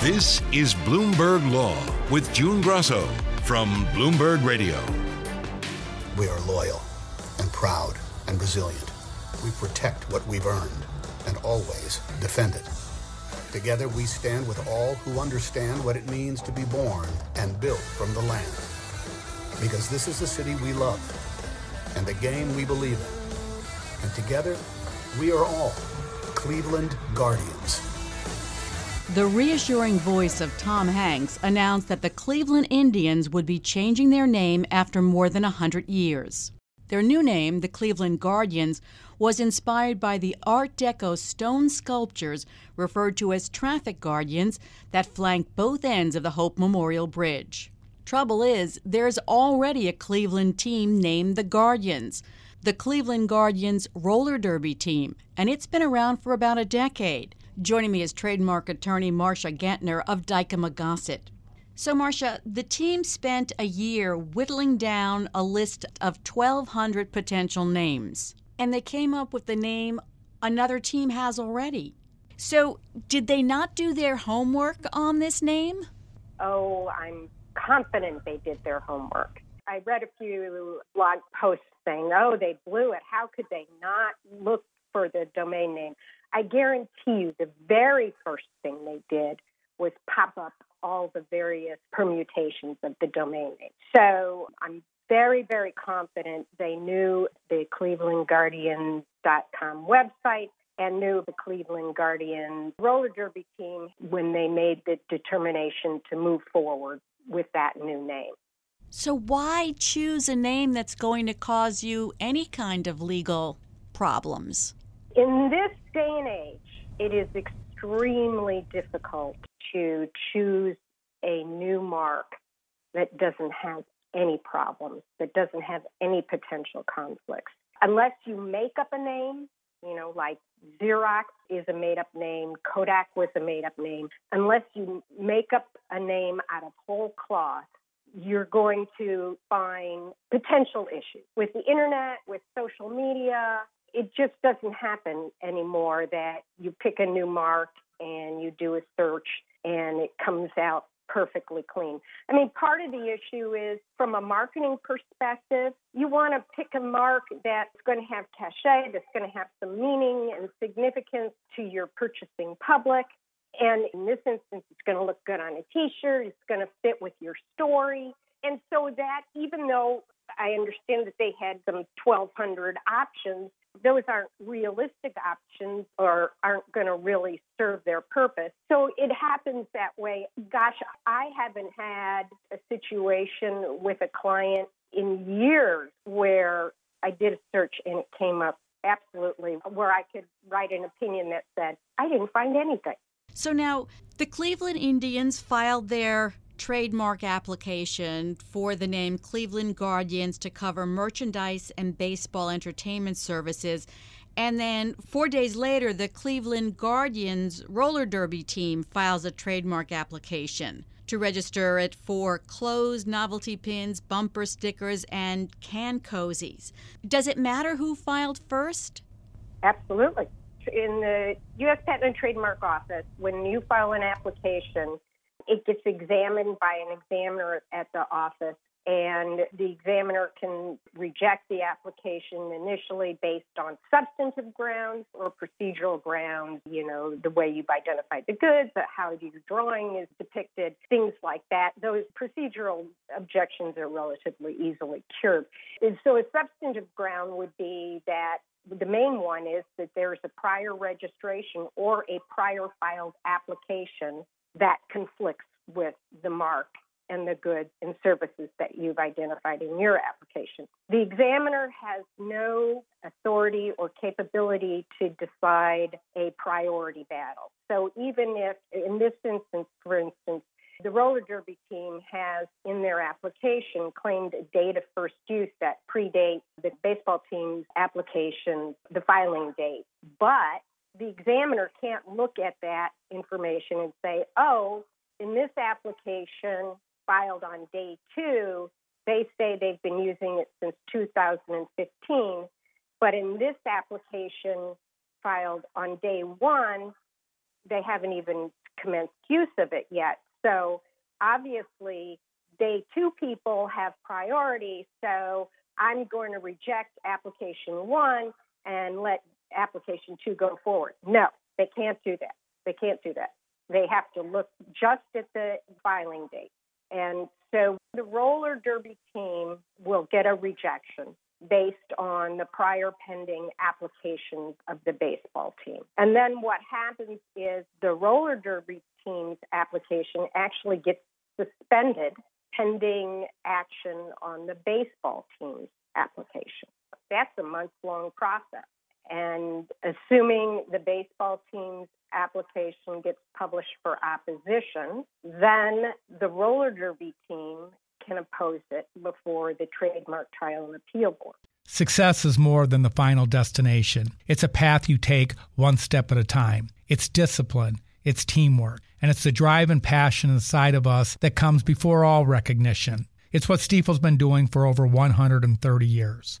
This is Bloomberg Law with June Grasso from Bloomberg Radio. We are loyal and proud and resilient. We protect what we've earned and always defend it. Together we stand with all who understand what it means to be born and built from the land. Because this is the city we love and the game we believe in. And together we are all Cleveland Guardians. The reassuring voice of Tom Hanks announced that the Cleveland Indians would be changing their name after more than 100 years. Their new name, the Cleveland Guardians, was inspired by the Art Deco stone sculptures referred to as traffic guardians that flank both ends of the Hope Memorial Bridge. Trouble is, there's already a Cleveland team named the Guardians, the Cleveland Guardians roller derby team, and it's been around for about a decade. Joining me is trademark attorney Marsha Gantner of Dykema Gossett. So, Marsha, the team spent a year whittling down a list of 1,200 potential names, and they came up with the name another team has already. So, did they not do their homework on this name? Oh, I'm confident they did their homework. I read a few blog posts saying, oh, they blew it. How could they not look for the domain name? I guarantee you the very first thing they did was pop up all the various permutations of the domain name. So I'm very, very confident they knew the ClevelandGuardians.com website and knew the Cleveland Guardians roller derby team when they made the determination to move forward with that new name. So why choose a name that's going to cause you any kind of legal problems? In this day and age, it is extremely difficult to choose a new mark that doesn't have any problems, that doesn't have any potential conflicts. Unless you make up a name, like Xerox is a made-up name, Kodak was a made-up name. Unless you make up a name out of whole cloth, you're going to find potential issues. With the internet, with social media, it just doesn't happen anymore that you pick a new mark and you do a search and it comes out perfectly clean. I mean, part of the issue is from a marketing perspective, you want to pick a mark that's going to have cachet, that's going to have some meaning and significance to your purchasing public. And in this instance, it's going to look good on a T-shirt. It's going to fit with your story. And so that, even though I understand that they had some 1,200 options, those aren't realistic options or aren't going to really serve their purpose. So it happens that way. Gosh, I haven't had a situation with a client in years where I did a search and it came up absolutely where I could write an opinion that said, I didn't find anything. So now the Cleveland Indians filed their trademark application for the name Cleveland Guardians to cover merchandise and baseball entertainment services. And then 4 days later, the Cleveland Guardians roller derby team files a trademark application to register it for clothes, novelty pins, bumper stickers, and can cozies. Does it matter who filed first? Absolutely. In the U.S. Patent and Trademark Office, when you file an application, it gets examined by an examiner at the office, and the examiner can reject the application initially based on substantive grounds or procedural grounds, you know, the way you've identified the goods, how your drawing is depicted, things like that. Those procedural objections are relatively easily cured. And so a substantive ground would be that the main one is that there's a prior registration or a prior filed application that conflicts with the mark and the goods and services that you've identified in your application. The examiner has no authority or capability to decide a priority battle. So even if, in this instance, for instance, the roller derby team has, in their application, claimed a date of first use that predates the baseball team's application, the filing date. But the examiner can't look at that information and say, oh, in this application filed on day 2, they say they've been using it since 2015. But in this application filed on day 1, they haven't even commenced use of it yet. So obviously, day 2 people have priority, so I'm going to reject application 1 and let application 2 go forward. No, they can't do that. They have to look just at the filing date. And so the roller derby team will get a rejection based on the prior pending applications of the baseball team. And then what happens is the roller derby team's application actually gets suspended pending action on the baseball team's application. That's a month-long process. And assuming the baseball team's application gets published for opposition, then the roller derby team can oppose it before the Trademark Trial and Appeal Board. Success is more than the final destination. It's a path you take one step at a time. It's discipline. It's teamwork. And it's the drive and passion inside of us that comes before all recognition. It's what Stifel's been doing for over 130 years.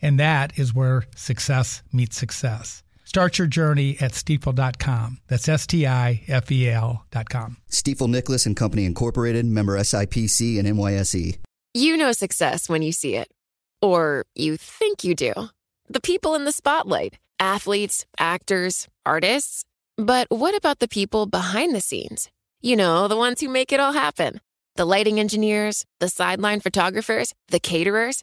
And that is where success meets success. Start your journey at Stifel.com. That's Stifel.com. Stifel Nicholas and Company Incorporated, member SIPC and NYSE. You know success when you see it. Or you think you do. The people in the spotlight, athletes, actors, artists. But what about the people behind the scenes? You know, the ones who make it all happen. The lighting engineers, the sideline photographers, the caterers.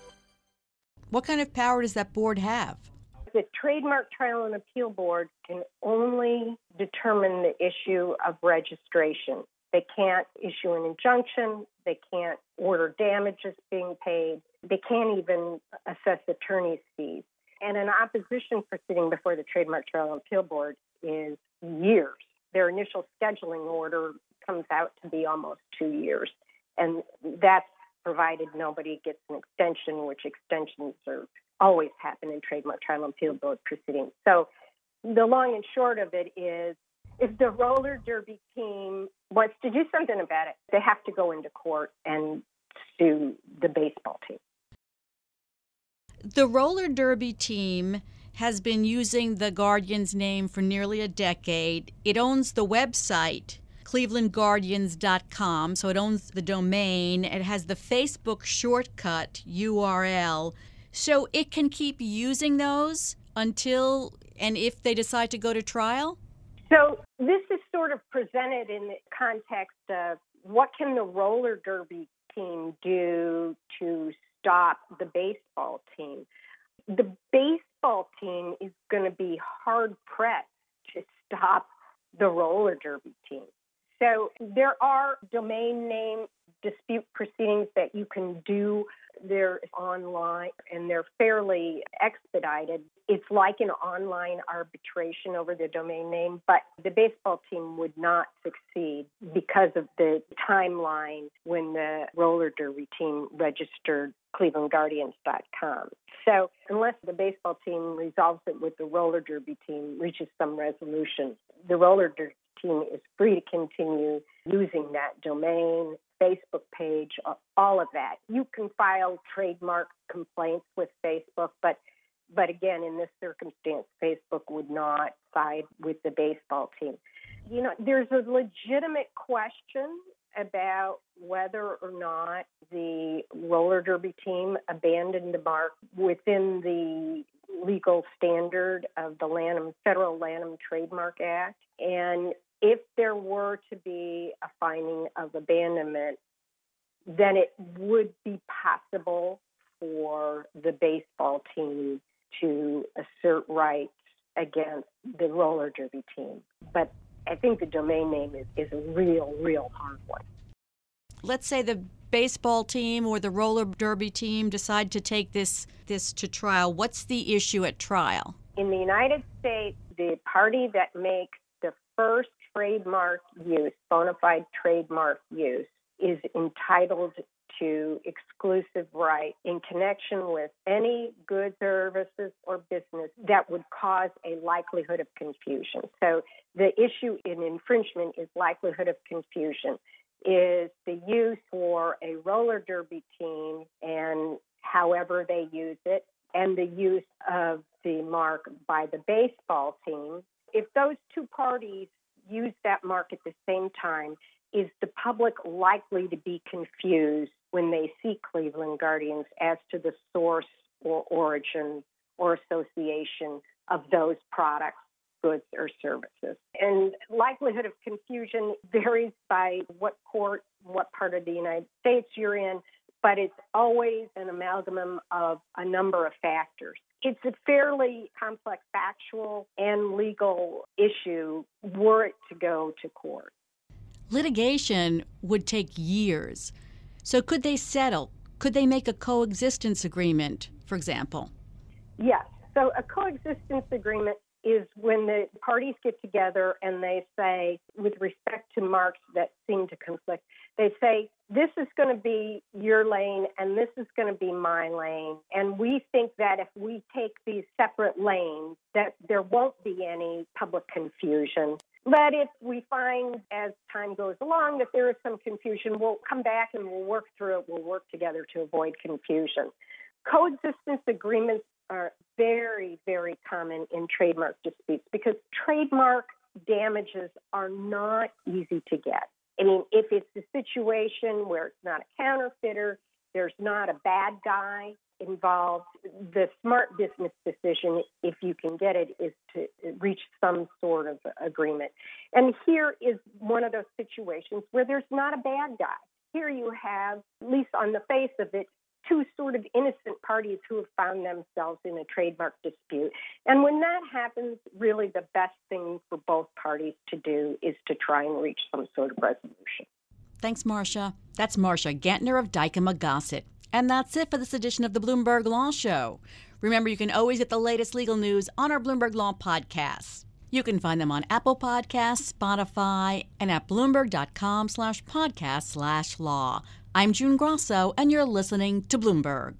What kind of power does that board have? The Trademark Trial and Appeal Board can only determine the issue of registration. They can't issue an injunction. They can't order damages being paid. They can't even assess attorney's fees. And an opposition proceeding before the Trademark Trial and Appeal Board is years. Their initial scheduling order comes out to be almost 2 years. And that's provided nobody gets an extension, which extensions are always happen in Trademark Trial and Appeal Board proceedings. So the long and short of it is, if the roller derby team wants to do something about it, they have to go into court and to the baseball team. The roller derby team has been using the Guardians name for nearly a decade. It owns the website, clevelandguardians.com, so it owns the domain. It has the Facebook shortcut URL. So it can keep using those until and if they decide to go to trial? So this is sort of presented in the context of what can the roller derby team do to stop the baseball team. The baseball team is going to be hard-pressed to stop the roller derby team. So there are domain name dispute proceedings that you can do. They're online, and they're fairly expedited. It's like an online arbitration over the domain name, but the baseball team would not succeed because of the timeline when the roller derby team registered clevelandguardians.com. So unless the baseball team resolves it with the roller derby team, reaches some resolution, the roller derby team is free to continue using that domain, Facebook page, all of that. You can file trademark complaints with Facebook, but again, in this circumstance, Facebook would not side with the baseball team. You know, there's a legitimate question about whether or not the roller derby team abandoned the mark within the legal standard of the Federal Lanham Trademark Act. And if there were to be a finding of abandonment, then it would be possible for the baseball team to assert rights against the roller derby team. But I think the domain name is a real, real hard one. Let's say the baseball team or the roller derby team decide to take this to trial. What's the issue at trial? In the United States, the party that makes the first trademark use, bona fide trademark use, is entitled to exclusive right in connection with any goods, services, or business that would cause a likelihood of confusion. So the issue in infringement is likelihood of confusion, is the use for a roller derby team and however they use it, and the use of the mark by the baseball team. If those two parties use that mark at the same time, is the public likely to be confused when they see Cleveland Guardians as to the source or origin or association of those products, goods, or services? And likelihood of confusion varies by what court, what part of the United States you're in, but it's always an amalgam of a number of factors. It's a fairly complex factual and legal issue were it to go to court. Litigation would take years. So could they settle? Could they make a coexistence agreement, for example? Yes. So a coexistence agreement is when the parties get together and they say, with respect to marks that seem to conflict, they say, this is going to be your lane and this is going to be my lane. And we think that if we take these separate lanes, that there won't be any public confusion. But if we find as time goes along that there is some confusion, we'll come back and we'll work through it. We'll work together to avoid confusion. Coexistence agreements are very, very common in trademark disputes because trademark damages are not easy to get. I mean, if it's a situation where it's not a counterfeiter, there's not a bad guy involved, the smart business decision, if you can get it, is to reach some sort of agreement. And here is one of those situations where there's not a bad guy. Here you have, at least on the face of it, two sort of innocent parties who have found themselves in a trademark dispute. And when that happens, really the best thing for both parties to do is to try and reach some sort of resolution. Thanks, Marsha. That's Marsha Gantner of Dykema Gossett. And that's it for this edition of the Bloomberg Law Show. Remember, you can always get the latest legal news on our Bloomberg Law podcasts. You can find them on Apple Podcasts, Spotify, and at bloomberg.com/podcast/law. I'm June Grasso, and you're listening to Bloomberg.